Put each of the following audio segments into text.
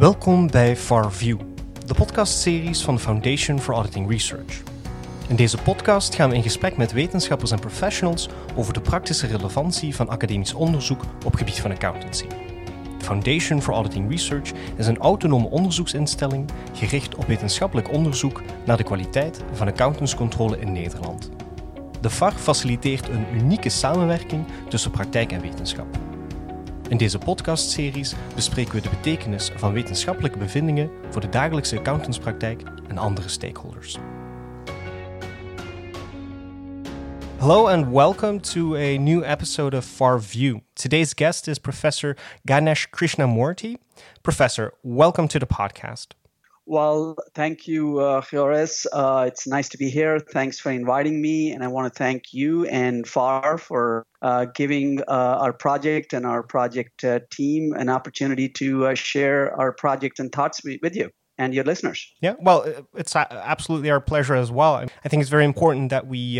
Welkom bij FarView, de podcastseries van Foundation for Auditing Research. In deze podcast gaan we in gesprek met wetenschappers en professionals over de praktische relevantie van academisch onderzoek op gebied van accountancy. De Foundation for Auditing Research is een autonome onderzoeksinstelling gericht op wetenschappelijk onderzoek naar de kwaliteit van accountantscontrole in Nederland. De FAR faciliteert een unieke samenwerking tussen praktijk en wetenschap. In deze podcastseries bespreken we de betekenis van wetenschappelijke bevindingen voor de dagelijkse accountantspraktijk en andere stakeholders. Hello and welcome to a new episode of FarView. Today's guest is Professor Ganesh Krishnamurthy. Professor, welcome to the podcast. Well, thank you, Joris. It's nice to be here. Thanks for inviting me. And I want to thank you and FAR for giving our project and our project team an opportunity to share our project and thoughts with you and your listeners. Yeah, well, it's absolutely our pleasure as well. I think it's very important that we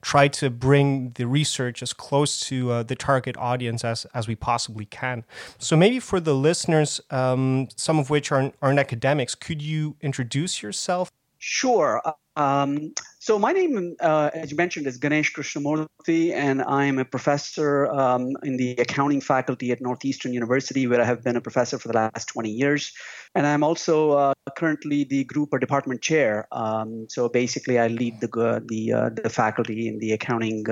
try to bring the research as close to the target audience as we possibly can. So maybe for the listeners, some of which aren't academics, could you introduce yourself? Sure. So my name, as you mentioned, is Ganesh Krishnamurthy, and I'm a professor in the accounting faculty at Northeastern University, where I have been a professor for the last 20 years. And I'm also currently the group or department chair. So basically, I lead the faculty in the accounting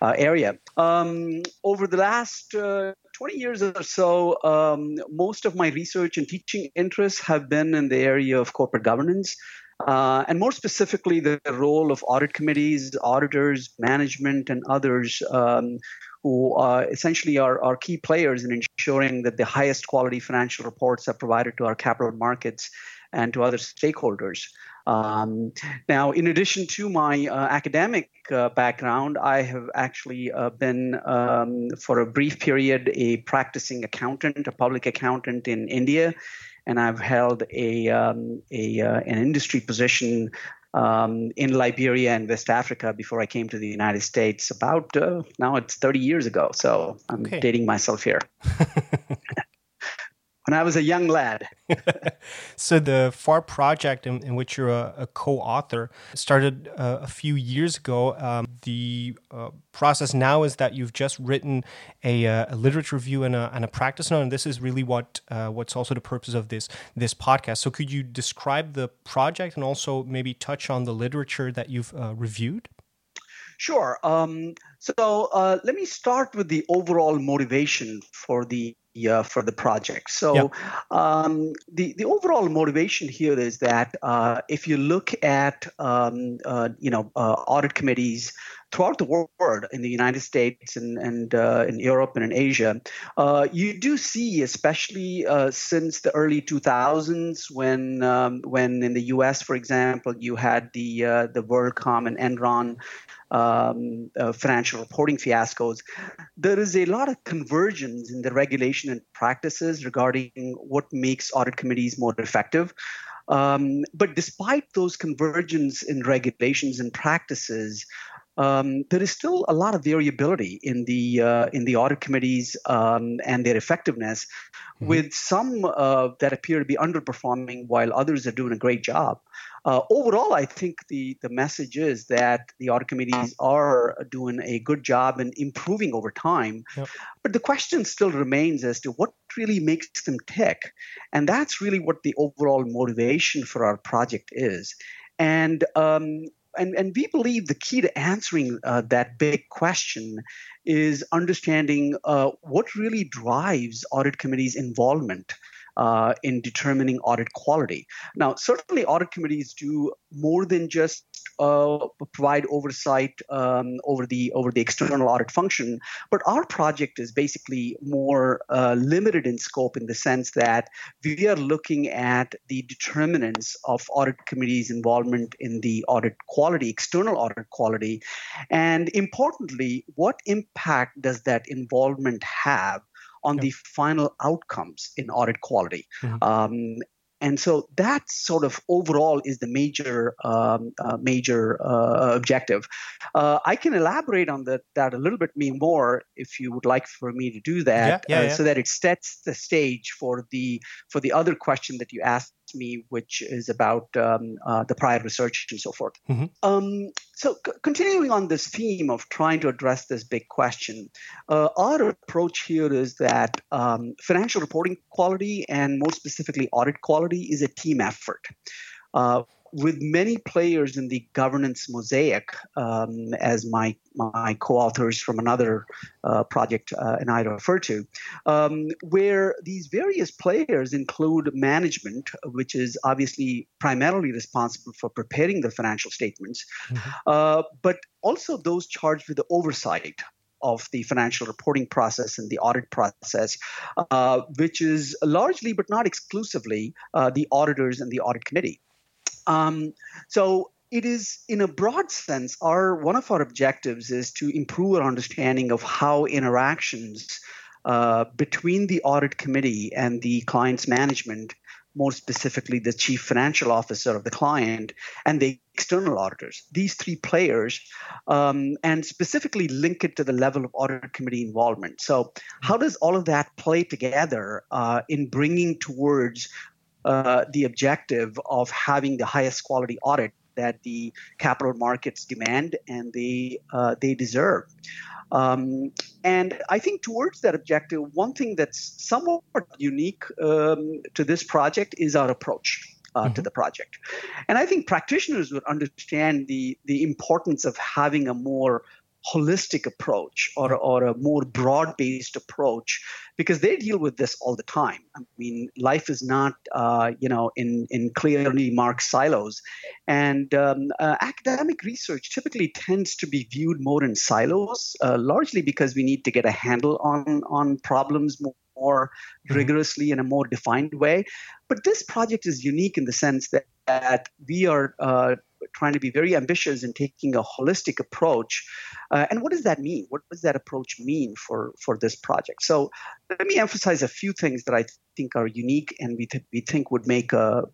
area. Over the last 20 years or so, most of my research and teaching interests have been in the area of corporate governance. And more specifically, the role of audit committees, auditors, management, and others who essentially are key players in ensuring that the highest quality financial reports are provided to our capital markets and to other stakeholders. Now, in addition to my academic background, I have actually been, for a brief period, a practicing accountant, a public accountant in India. And I've held an industry position in Liberia and West Africa before I came to the United States about, now it's 30 years ago. So I'm dating myself here. When I was a young lad. So the FAR project in which you're a co-author started a few years ago. The process now is that you've just written a literature review and a practice note, and this is really what's also the purpose of this podcast. So could you describe the project and also maybe touch on the literature that you've reviewed? Sure. So let me start with the overall motivation for the project. So the overall motivation here is that if you look at audit committees throughout the world, in the United States and in Europe and in Asia, you do see, especially since the early 2000s, when in the U.S., for example, you had the WorldCom and Enron financial reporting fiascos, there is a lot of convergence in the regulation and practices regarding what makes audit committees more effective. But despite those convergence in regulations and practices, there is still a lot of variability in the audit committees and their effectiveness, with some that appear to be underperforming while others are doing a great job. Overall, I think the message is that the audit committees are doing a good job and improving over time. Yep. But the question still remains as to what really makes them tick. And that's really what the overall motivation for our project is. And we believe the key to answering that big question is understanding what really drives audit committees' involvement in determining audit quality. Now, certainly audit committees do more than just provide oversight over the external audit function, but our project is basically more limited in scope in the sense that we are looking at the determinants of audit committees' involvement in the audit quality, external audit quality, and importantly, what impact does that involvement have on the final outcomes in audit quality. Mm-hmm. And so that sort of overall is the major objective. I can elaborate on that a little bit more if you would like for me to do that, so that it sets the stage for the other question that you asked me, which is about the prior research and so forth. Mm-hmm. So continuing on this theme of trying to address this big question, our approach here is that financial reporting quality and more specifically audit quality is a team effort. With many players in the governance mosaic, as my co-authors from another project and I refer to, where these various players include management, which is obviously primarily responsible for preparing the financial statements, mm-hmm. But also those charged with the oversight of the financial reporting process and the audit process, which is largely but not exclusively the auditors and the audit committee. So it is, in a broad sense, one of our objectives is to improve our understanding of how interactions between the audit committee and the client's management, more specifically the chief financial officer of the client and the external auditors, these three players, and specifically link it to the level of audit committee involvement. So how does all of that play together in bringing towards the objective of having the highest quality audit that the capital markets demand and they deserve. And I think towards that objective, one thing that's somewhat unique to this project is our approach to the project. And I think practitioners would understand the importance of having a more holistic approach or a more broad-based approach, because they deal with this all the time. I mean, life is not, in clearly marked silos. And academic research typically tends to be viewed more in silos, largely because we need to get a handle on problems more rigorously in a more defined way. But this project is unique in the sense that we are trying to be very ambitious in taking a holistic approach. And what does that mean? What does that approach mean for this project? So let me emphasize a few things that I think are unique and we think would make a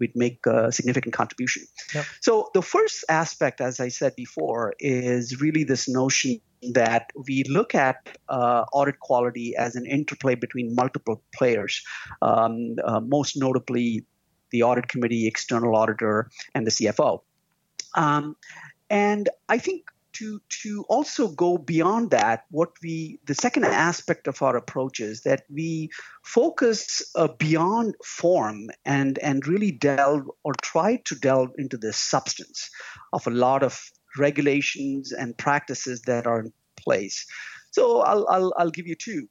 significant contribution. Yep. So the first aspect, as I said before, is really this notion that we look at audit quality as an interplay between multiple players, most notably the audit committee, external auditor, and the CFO. And I think to also go beyond that, the second aspect of our approach is that we focus beyond form and really delve or try to delve into the substance of a lot of regulations and practices that are in place. So I'll give you two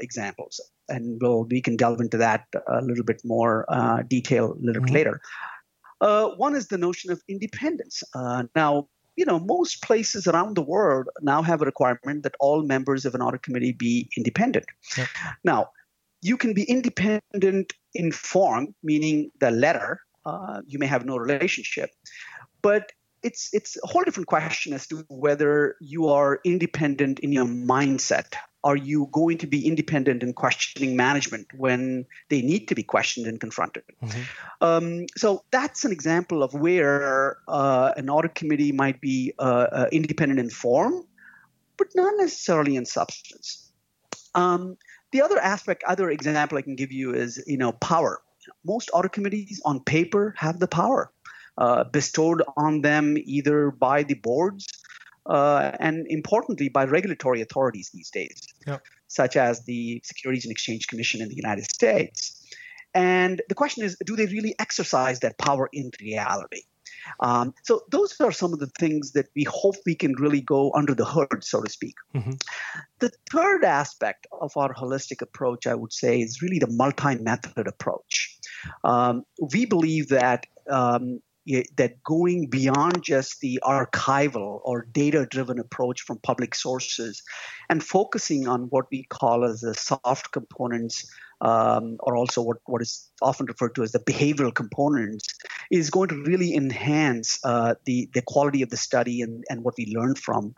examples, and we can delve into that a little bit more detail a little bit later. One is the notion of independence. Now, most places around the world now have a requirement that all members of an audit committee be independent. Yep. Now, you can be independent in form, meaning the letter. You may have no relationship. But it's a whole different question as to whether you are independent in your mindset. Are you going to be independent in questioning management when they need to be questioned and confronted? Mm-hmm. So that's an example of where an audit committee might be independent in form, but not necessarily in substance. The other example I can give you is, power. Most audit committees on paper have the power bestowed on them either by the boards and importantly by regulatory authorities these days, such as the Securities and Exchange Commission in the United States. And the question is, do they really exercise that power in reality? So those are some of the things that we hope we can really go under the hood, so to speak. Mm-hmm. The third aspect of our holistic approach, I would say, is really the multi-method approach. We believe that going beyond just the archival or data-driven approach from public sources and focusing on what we call as the soft components or also what is often referred to as the behavioral components is going to really enhance the quality of the study and what we learn from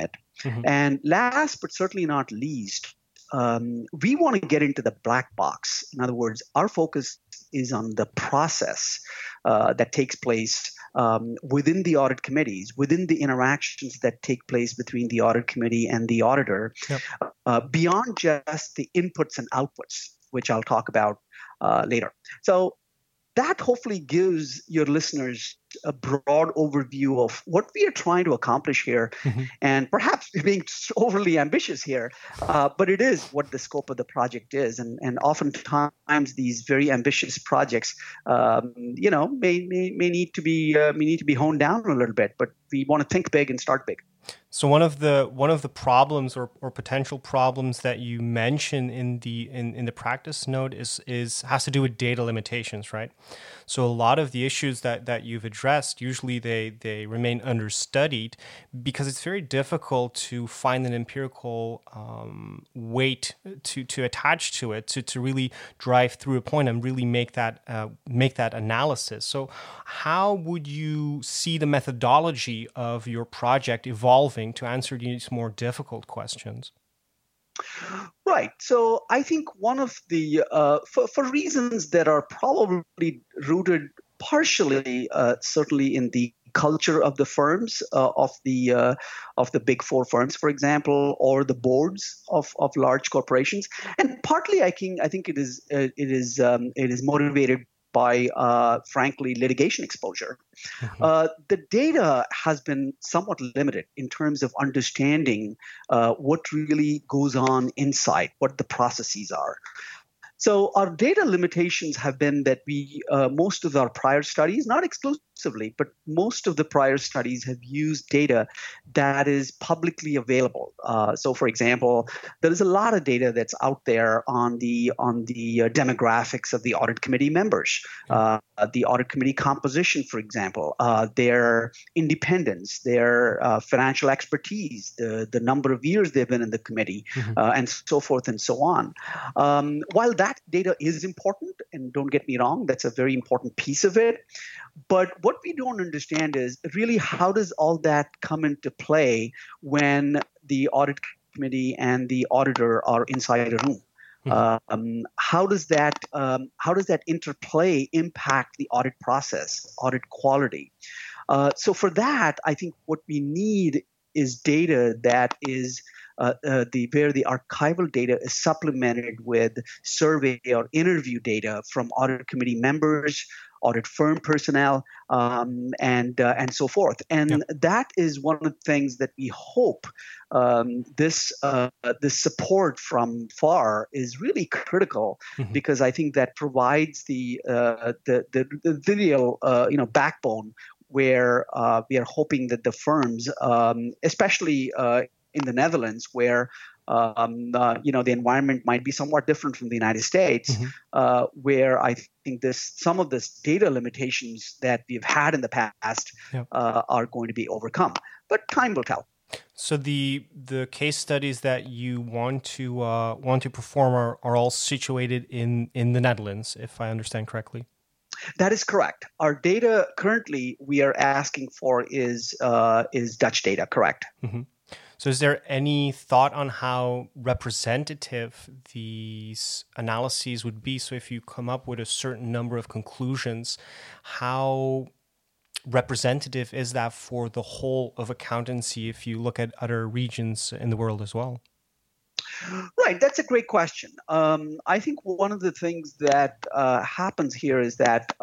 it. Mm-hmm. And last but certainly not least, we want to get into the black box. In other words, our focus is on the process that takes place within the audit committees, within the interactions that take place between the audit committee and the auditor, beyond just the inputs and outputs, which I'll talk about later. So that hopefully gives your listeners a broad overview of what we are trying to accomplish here. Mm-hmm. And perhaps we're being overly ambitious here, but it is what the scope of the project is. And oftentimes these very ambitious projects, may need to be honed down a little bit, but we want to think big and start big. So one of the problems or potential problems that you mention in the practice note is has to do with data limitations, right? So a lot of the issues that you've addressed, usually they remain understudied because it's very difficult to find an empirical weight to attach to it to really drive through a point and really make that analysis. So how would you see the methodology of your project evolving to answer these more difficult questions? Right. So I think one of the for reasons that are probably rooted partially, certainly in the culture of the firms, of the big four firms, for example, or the boards of large corporations, and partly I think it is motivated by frankly litigation exposure. Mm-hmm. The data has been somewhat limited in terms of understanding what really goes on inside, what the processes are. So our data limitations have been that we most of our prior studies, not exclusively, but most of the prior studies have used data that is publicly available. So, for example, there is a lot of data that's out there on the demographics of the audit committee members, the audit committee composition, for example, their independence, their financial expertise, the number of years they've been in the committee, and so forth and so on. While that data is important, and don't get me wrong, that's a very important piece of it. But what we don't understand is really how does all that come into play when the audit committee and the auditor are inside a room? How does that interplay impact the audit process, audit quality? So for that, I think what we need is data that is where the archival data is supplemented with survey or interview data from audit committee members, audit firm personnel, and so forth. And that is one of the things that we hope this support from FAR is really critical, because I think that provides the real backbone where we are hoping that the firms, especially in the Netherlands, where the environment might be somewhat different from the United States, where I think some of this data limitations that we've had in the past are going to be overcome. But time will tell. So the case studies that you want to perform are all situated in the Netherlands, if I understand correctly. That is correct. Our data currently we are asking for is Dutch data, correct? Mm-hmm. So is there any thought on how representative these analyses would be? So if you come up with a certain number of conclusions, how representative is that for the whole of accountancy if you look at other regions in the world as well? Right. That's a great question. I think one of the things that happens here is that,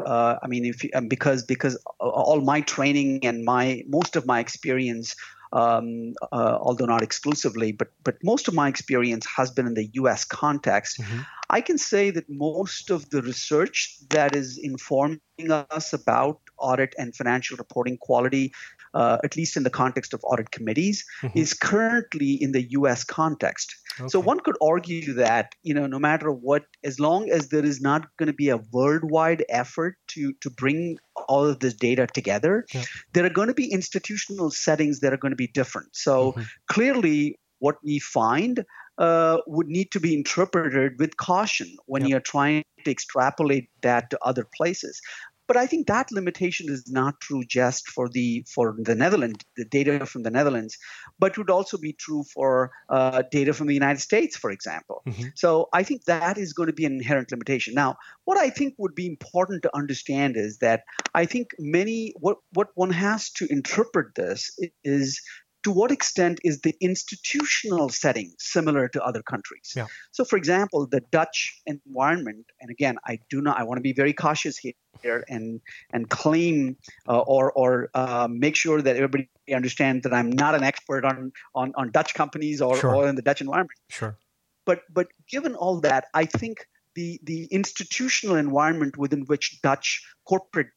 because all my training and most of my experience, although not exclusively, but most of my experience has been in the U.S. context. Mm-hmm. I can say that most of the research that is informing us about audit and financial reporting quality, at least in the context of audit committees, is currently in the U.S. context. Okay. So one could argue that, no matter what, as long as there is not going to be a worldwide effort to bring all of this data together, there are going to be institutional settings that are going to be different. So clearly what we find would need to be interpreted with caution when you're trying to extrapolate that to other places. But I think that limitation is not true just for the Netherlands, the data from the Netherlands, but would also be true for data from the United States, for example. Mm-hmm. So I think that is going to be an inherent limitation. Now, what I think would be important to understand is that I think what one has to interpret this is to what extent is the institutional setting similar to other countries? Yeah. So, for example, the Dutch environment, and again, I want to be very cautious here and claim or make sure that everybody understands that I'm not an expert on Dutch companies or in the Dutch environment. Sure. But given all that, I think the institutional environment within which Dutch corporate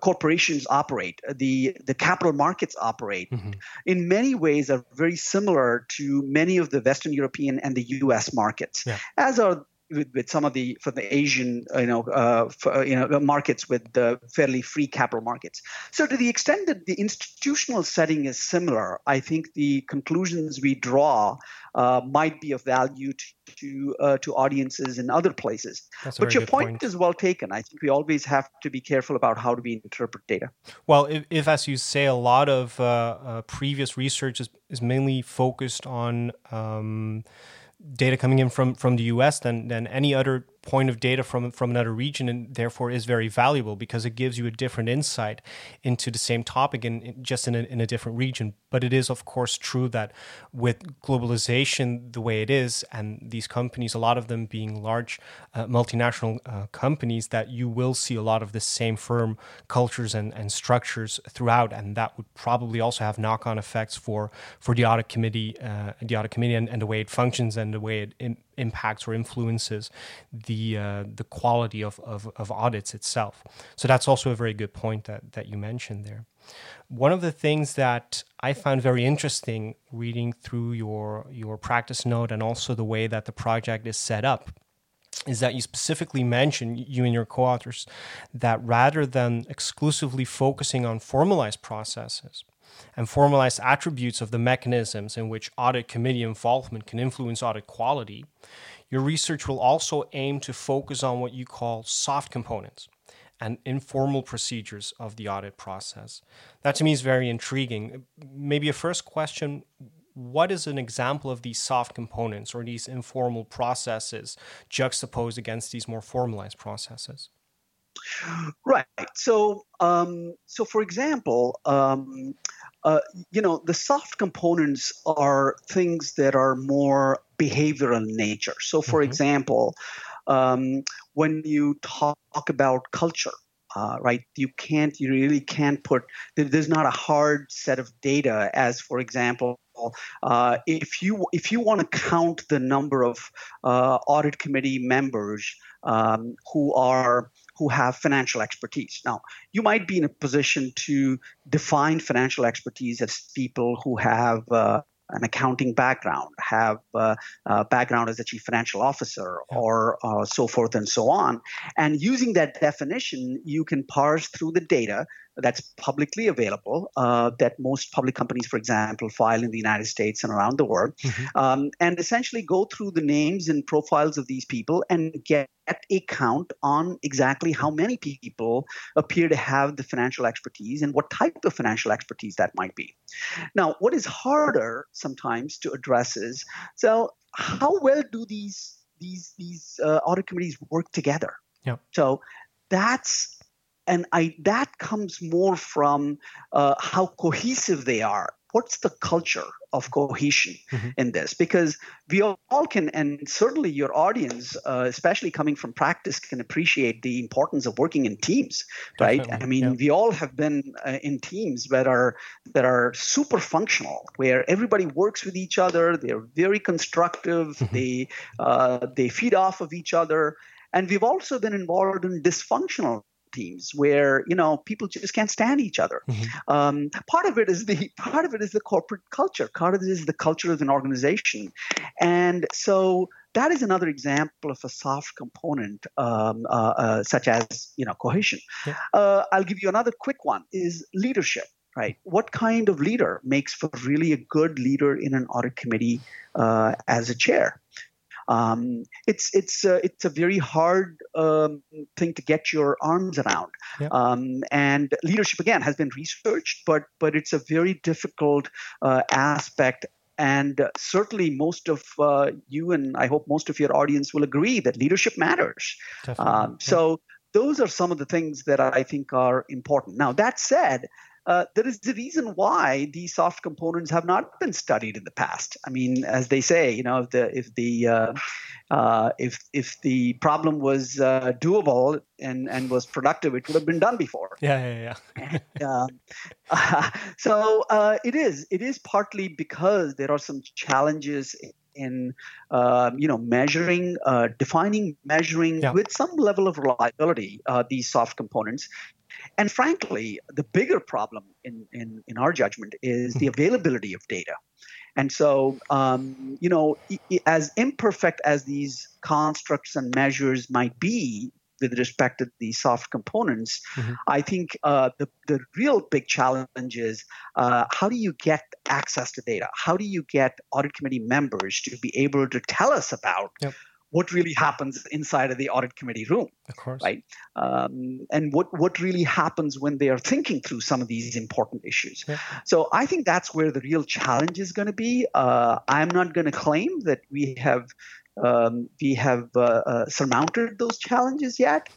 corporations operate, the capital markets operate, mm-hmm. in many ways are very similar to many of the Western European and the U.S. markets, yeah. as are with some of the Asian markets with the fairly free capital markets. So to the extent that the institutional setting is similar, I think the conclusions we draw might be of value to audiences in other places. But your point is well taken. I think we always have to be careful about how do we interpret data. Well, if as you say, a lot of previous research is mainly focused on data coming in from the US, then any other point of data from another region, and therefore is very valuable because it gives you a different insight into the same topic in a different region. But it is, of course, true that with globalization the way it is, and these companies, a lot of them being large multinational companies, that you will see a lot of the same firm cultures and structures throughout, and that would probably also have knock-on effects for the audit committee, and the way it functions and the way it impacts or influences the quality of audits itself. So that's also a very good point that you mentioned there. One of the things that I found very interesting reading through your practice note and also the way that the project is set up is that you specifically mention, you and your co-authors, that rather than exclusively focusing on formalized processes and formalized attributes of the mechanisms in which audit committee involvement can influence audit quality, your research will also aim to focus on what you call soft components and informal procedures of the audit process. That to me is very intriguing. Maybe a first question, what is an example of these soft components or these informal processes juxtaposed against these more formalized processes? Right. So for example, the soft components are things that are more behavioral in nature. So, for mm-hmm. example, when you talk about culture, you really can't put. There's not a hard set of data, as, for example, if you want to count the number of audit committee members who have financial expertise. Now, you might be in a position to define financial expertise as people who have an accounting background, have a background as a chief financial officer, or so forth and so on. And using that definition, you can parse through the data that's publicly available, that most public companies, for example, file in the United States and around the world, mm-hmm. And essentially go through the names and profiles of these people and get a count on exactly how many people appear to have the financial expertise and what type of financial expertise that might be. Now, what is harder sometimes to address is, so how well do these audit committees work together? Yeah. So that's... that comes more from how cohesive they are. What's the culture of cohesion mm-hmm. in this? Because we all can, and certainly your audience, especially coming from practice, can appreciate the importance of working in teams, right? Definitely. I mean, We all have been in teams that are super functional, where everybody works with each other. They're very constructive. Mm-hmm. They feed off of each other, and we've also been involved in dysfunctional teams where people just can't stand each other. Mm-hmm. Part of it is the corporate culture. Part of it is the culture of an organization, and so that is another example of a soft component, such as cohesion. Yeah. I'll give you another quick one: is leadership. Right? What kind of leader makes for really a good leader in an audit committee as a chair? It's a very hard thing to get your arms around. Yeah. And leadership, again, has been researched, but it's a very difficult aspect. And certainly most of you, and I hope most of your audience will agree that leadership matters. So those are some of the things that I think are important. Now, that said, there is the reason why these soft components have not been studied in the past. I mean, as they say, you know, if the problem was doable and was productive, it would have been done before. Yeah. It is partly because there are some challenges in measuring, defining, with some level of reliability these soft components. And frankly, the bigger problem in our judgment is the availability of data. And so, as imperfect as these constructs and measures might be with respect to the soft components, I think the real big challenge is how do you get access to data? How do you get audit committee members to be able to tell us about what really happens inside of the audit committee room, of course, right? And what really happens when they are thinking through some of these important issues. Yeah. So I think that's where the real challenge is going to be. I'm not going to claim that we have surmounted those challenges yet,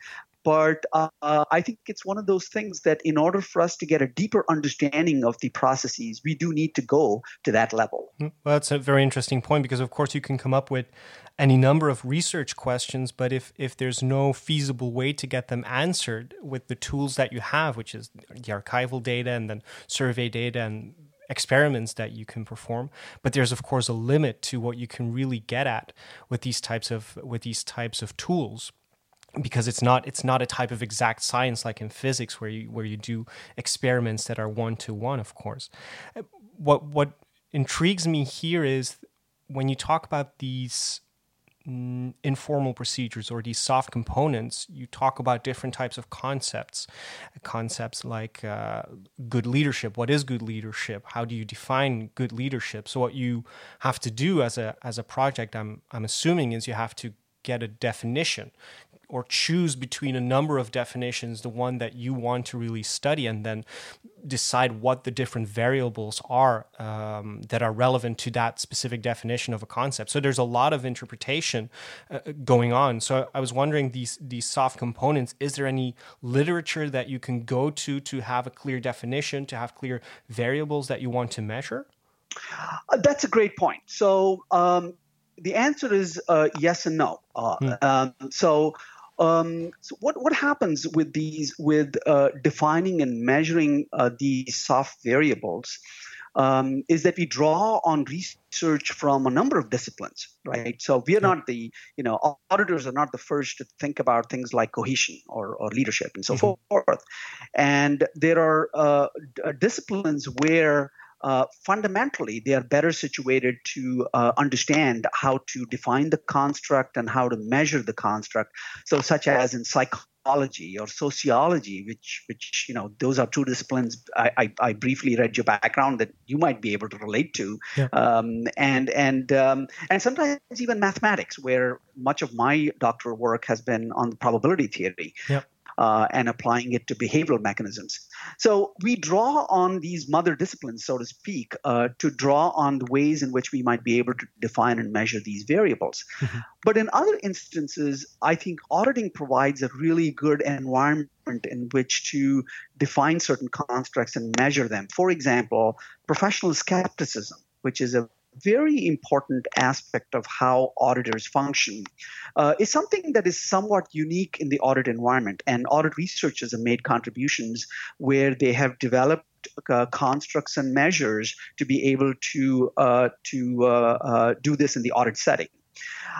but I think it's one of those things that in order for us to get a deeper understanding of the processes, we do need to go to that level. Well, that's a very interesting point because, of course, you can come up with any number of research questions, but if there's no feasible way to get them answered with the tools that you have, which is the archival data and then survey data and experiments that you can perform, but there's of course a limit to what you can really get at with these types of tools. Because it's not a type of exact science like in physics where you do experiments that are 1-to-1, of course. What intrigues me here is when you talk about these informal procedures or these soft components, you talk about different types of concepts like good leadership. What is good leadership? How do you define good leadership? So what you have to do as a project, I'm assuming, is you have to get a definition or choose between a number of definitions, the one that you want to really study, and then decide what the different variables are that are relevant to that specific definition of a concept. So there's a lot of interpretation going on. So I was wondering, these soft components, is there any literature that you can go to have a clear definition, to have clear variables that you want to measure? That's a great point. So the answer is yes and no. So what happens with these defining and measuring these soft variables is that we draw on research from a number of disciplines, right? So we are not auditors are not the first to think about things like cohesion or leadership and so forth. And there are disciplines where fundamentally, they are better situated to understand how to define the construct and how to measure the construct. So, such as in psychology or sociology, which those are two disciplines. I briefly read your background that you might be able to relate to, and sometimes even mathematics, where much of my doctoral work has been on probability theory. Yeah. And applying it to behavioral mechanisms. So we draw on these mother disciplines, so to speak, to draw on the ways in which we might be able to define and measure these variables. Mm-hmm. But in other instances, I think auditing provides a really good environment in which to define certain constructs and measure them. For example, professional skepticism, which is a very important aspect of how auditors function, is something that is somewhat unique in the audit environment. And audit researchers have made contributions where they have developed constructs and measures to be able to do this in the audit setting.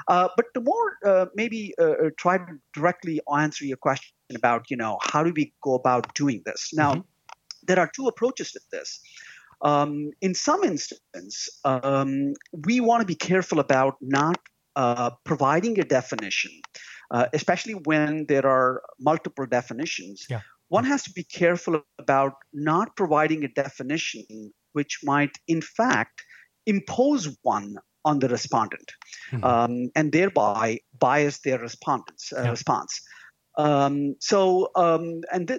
But the more try to directly answer your question about, how do we go about doing this? Now, there are two approaches to this. In some instances, we want to be careful about not providing a definition, especially when there are multiple definitions. Yeah. One has to be careful about not providing a definition which might, in fact, impose one on the respondent, and thereby bias their response. And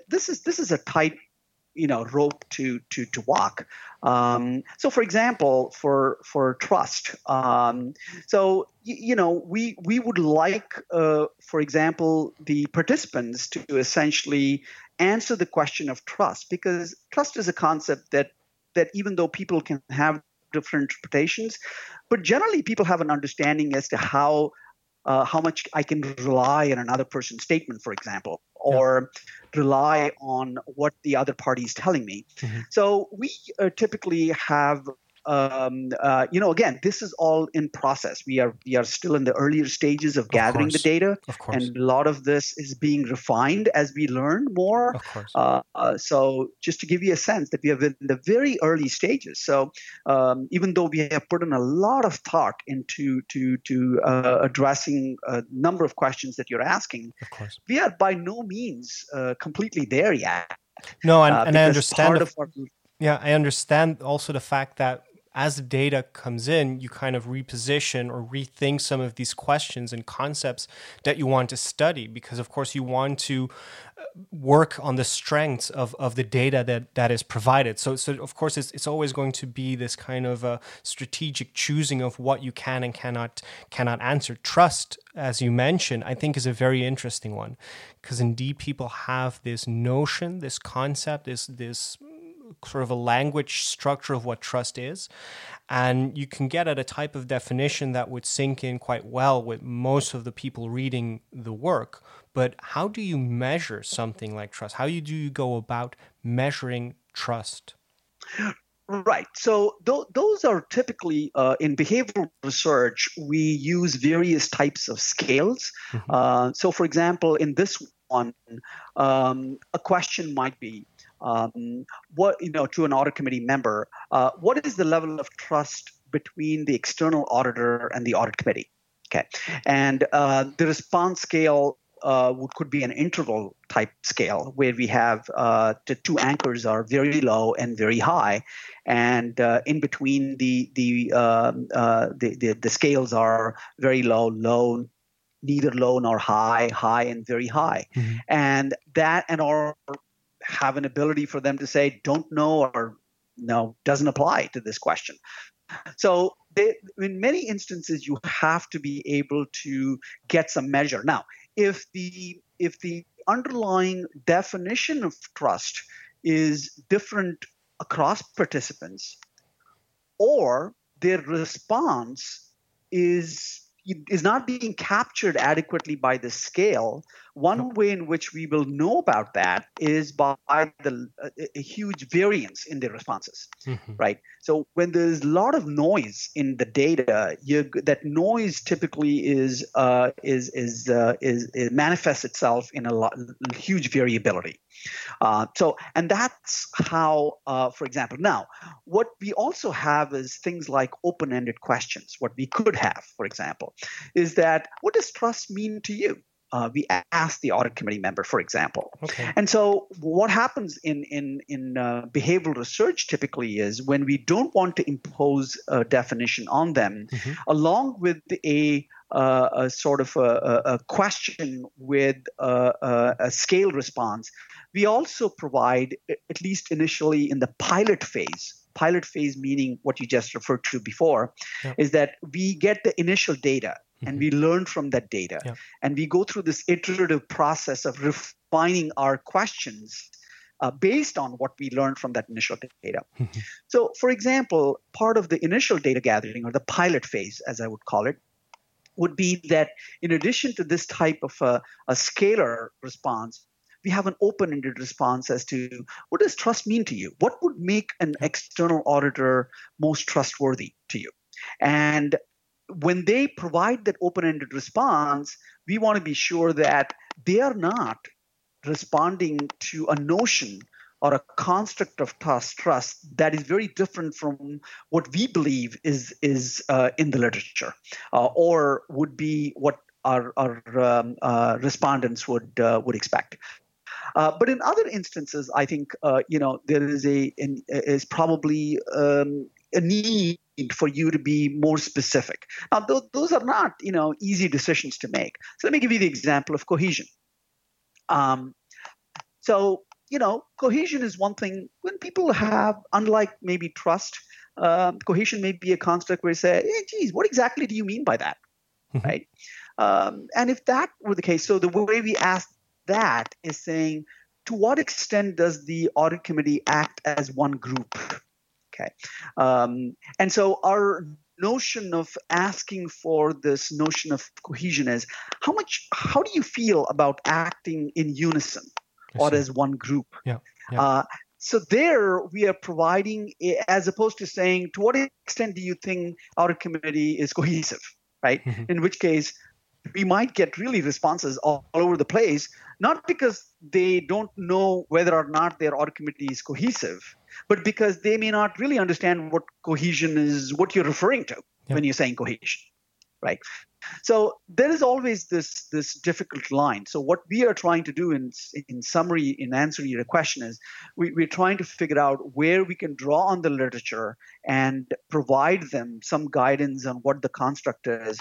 this is a tight, rope to walk. So, for example, for trust. We would like, for example, the participants to essentially answer the question of trust, because trust is a concept that even though people can have different interpretations, but generally people have an understanding as to how much I can rely on another person's statement, for example, or rely on what the other party is telling me. Mm-hmm. So we typically have, again, this is all in process. We are still in the earlier stages of gathering the data, and a lot of this is being refined as we learn more. So just to give you a sense that we are in the very early stages. So even though we have put in a lot of thought into to addressing a number of questions that you're asking, we are by no means completely there yet. No, and I understand. I understand also the fact that as the data comes in, you kind of reposition or rethink some of these questions and concepts that you want to study, because, of course, you want to work on the strengths of the data that is provided. So of course, it's always going to be this kind of a strategic choosing of what you can and cannot answer. Trust, as you mentioned, I think is a very interesting one, because indeed people have this notion, this concept, this sort of a language structure of what trust is, and you can get at a type of definition that would sink in quite well with most of the people reading the work. But how do you measure something like trust? How do you go about measuring trust? Right. So those are typically in behavioral research, we use various types of scales. Mm-hmm. So, for example, in this one, a question might be, to an audit committee member, what is the level of trust between the external auditor and the audit committee? Okay, and the response scale could be an interval type scale where we have the two anchors are very low and very high, and in between the scales are very low. Neither low nor high, high and very high, mm-hmm. and that and or have an ability for them to say don't know or no doesn't apply to this question. So in many instances, you have to be able to get some measure. Now, if the underlying definition of trust is different across participants, or their response is not being captured adequately by the scale, one way in which we will know about that is by a huge variance in the responses, mm-hmm. right? So when there's a lot of noise in the data, that noise typically is manifests itself in a huge variability. And that's how, for example, now what we also have is things like open-ended questions. What we could have, for example, is that what does trust mean to you? We asked the audit committee member, for example. Okay. And so what happens in behavioral research typically is when we don't want to impose a definition on them, mm-hmm. along with a sort of a question with a scale response, we also provide, at least initially in the pilot phase meaning what you just referred to before, is that we get the initial data. Mm-hmm. And we learn from that data. Yeah. And we go through this iterative process of refining our questions based on what we learned from that initial data. Mm-hmm. So, for example, part of the initial data gathering or the pilot phase, as I would call it, would be that in addition to this type of a scalar response, we have an open-ended response as to what does trust mean to you? What would make an external auditor most trustworthy to you? And when they provide that open-ended response, we want to be sure that they are not responding to a notion or a construct of trust that is very different from what we believe is in the literature or would be what our respondents would expect. But in other instances, I think there is probably a need for you to be more specific. Now, those are not, easy decisions to make. So let me give you the example of cohesion. Cohesion is one thing. When people have, unlike maybe trust, cohesion may be a construct where you say, what exactly do you mean by that? Right? And if that were the case, so the way we ask that is saying, to what extent does the audit committee act as one group? Okay. And so our notion of asking for this notion of cohesion is how do you feel about acting in unison or as one group? Yeah. So there we are providing, as opposed to saying, to what extent do you think audit committee is cohesive, right? Mm-hmm. In which case we might get really responses all over the place, not because they don't know whether or not their audit committee is cohesive, but because they may not really understand what cohesion is, what you're referring to when you're saying cohesion, right? So there is always this difficult line. So what we are trying to do in summary, in answering your question, is we're trying to figure out where we can draw on the literature and provide them some guidance on what the construct is.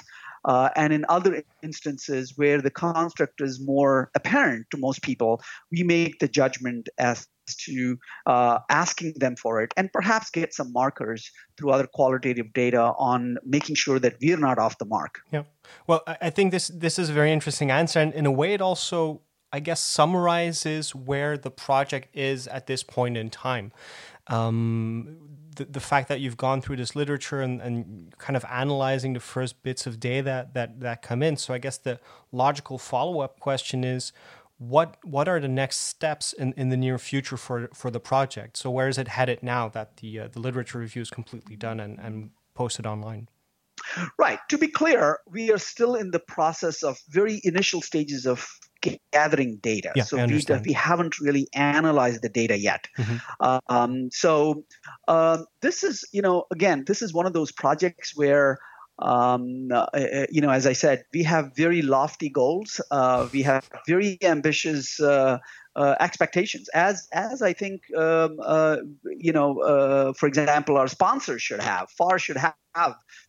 And in other instances where the construct is more apparent to most people, we make the judgment as to asking them for it, and perhaps get some markers through other qualitative data on making sure that we're not off the mark. Yeah. Well, I think this is a very interesting answer. And in a way, it also, I guess, summarizes where the project is at this point in time. The fact that you've gone through this literature and kind of analyzing the first bits of data that come in. So I guess the logical follow-up question is, what are the next steps in the near future for the project? So where is it headed now that the literature review is completely done and posted online? Right. To be clear, we are still in the process of very initial stages of gathering data. Yeah, so we haven't really analyzed the data yet. Mm-hmm. This is, this is one of those projects where, as I said, we have very lofty goals. We have very ambitious expectations, as I think, for example, our sponsors should have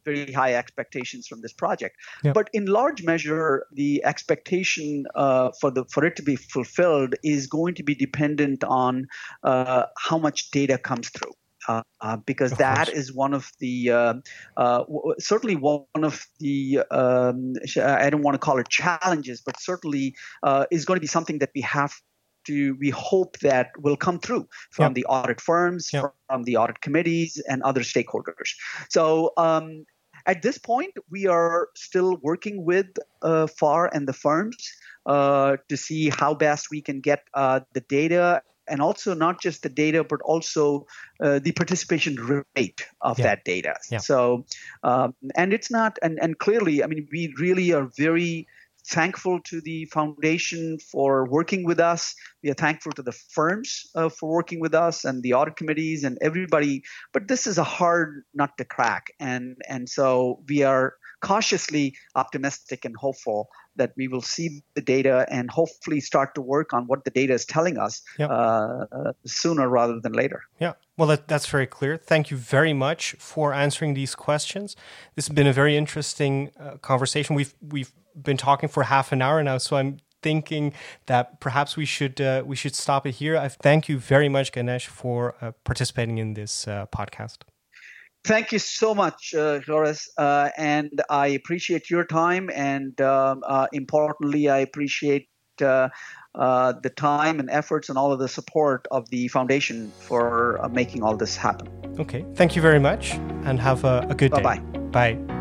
very high expectations from this project. Yep. But in large measure, the expectation for it to be fulfilled is going to be dependent on how much data comes through. Because that is one of the certainly one of the I don't want to call it challenges, but certainly is going to be something that we hope that will come through from the audit firms, from the audit committees, and other stakeholders. So at this point, we are still working with FAR and the firms to see how best we can get the data. And also not just the data, but also the participation rate of that data. Yeah. So, and it's not, and clearly, I mean, we really are very thankful to the foundation for working with us. We are thankful to the firms for working with us, and the audit committees and everybody. But this is a hard nut to crack. And so we are cautiously optimistic and hopeful that we will see the data and hopefully start to work on what the data is telling us sooner rather than later. Yeah. Well, that's very clear. Thank you very much for answering these questions. This has been a very interesting conversation. We've been talking for half an hour now, so I'm thinking that perhaps we should stop it here. I thank you very much, Ganesh, for participating in this podcast. Thank you so much, Joris, and I appreciate your time, and importantly, I appreciate the time and efforts and all of the support of the Foundation for making all this happen. Okay, thank you very much, and have a good day. Bye-bye. Bye.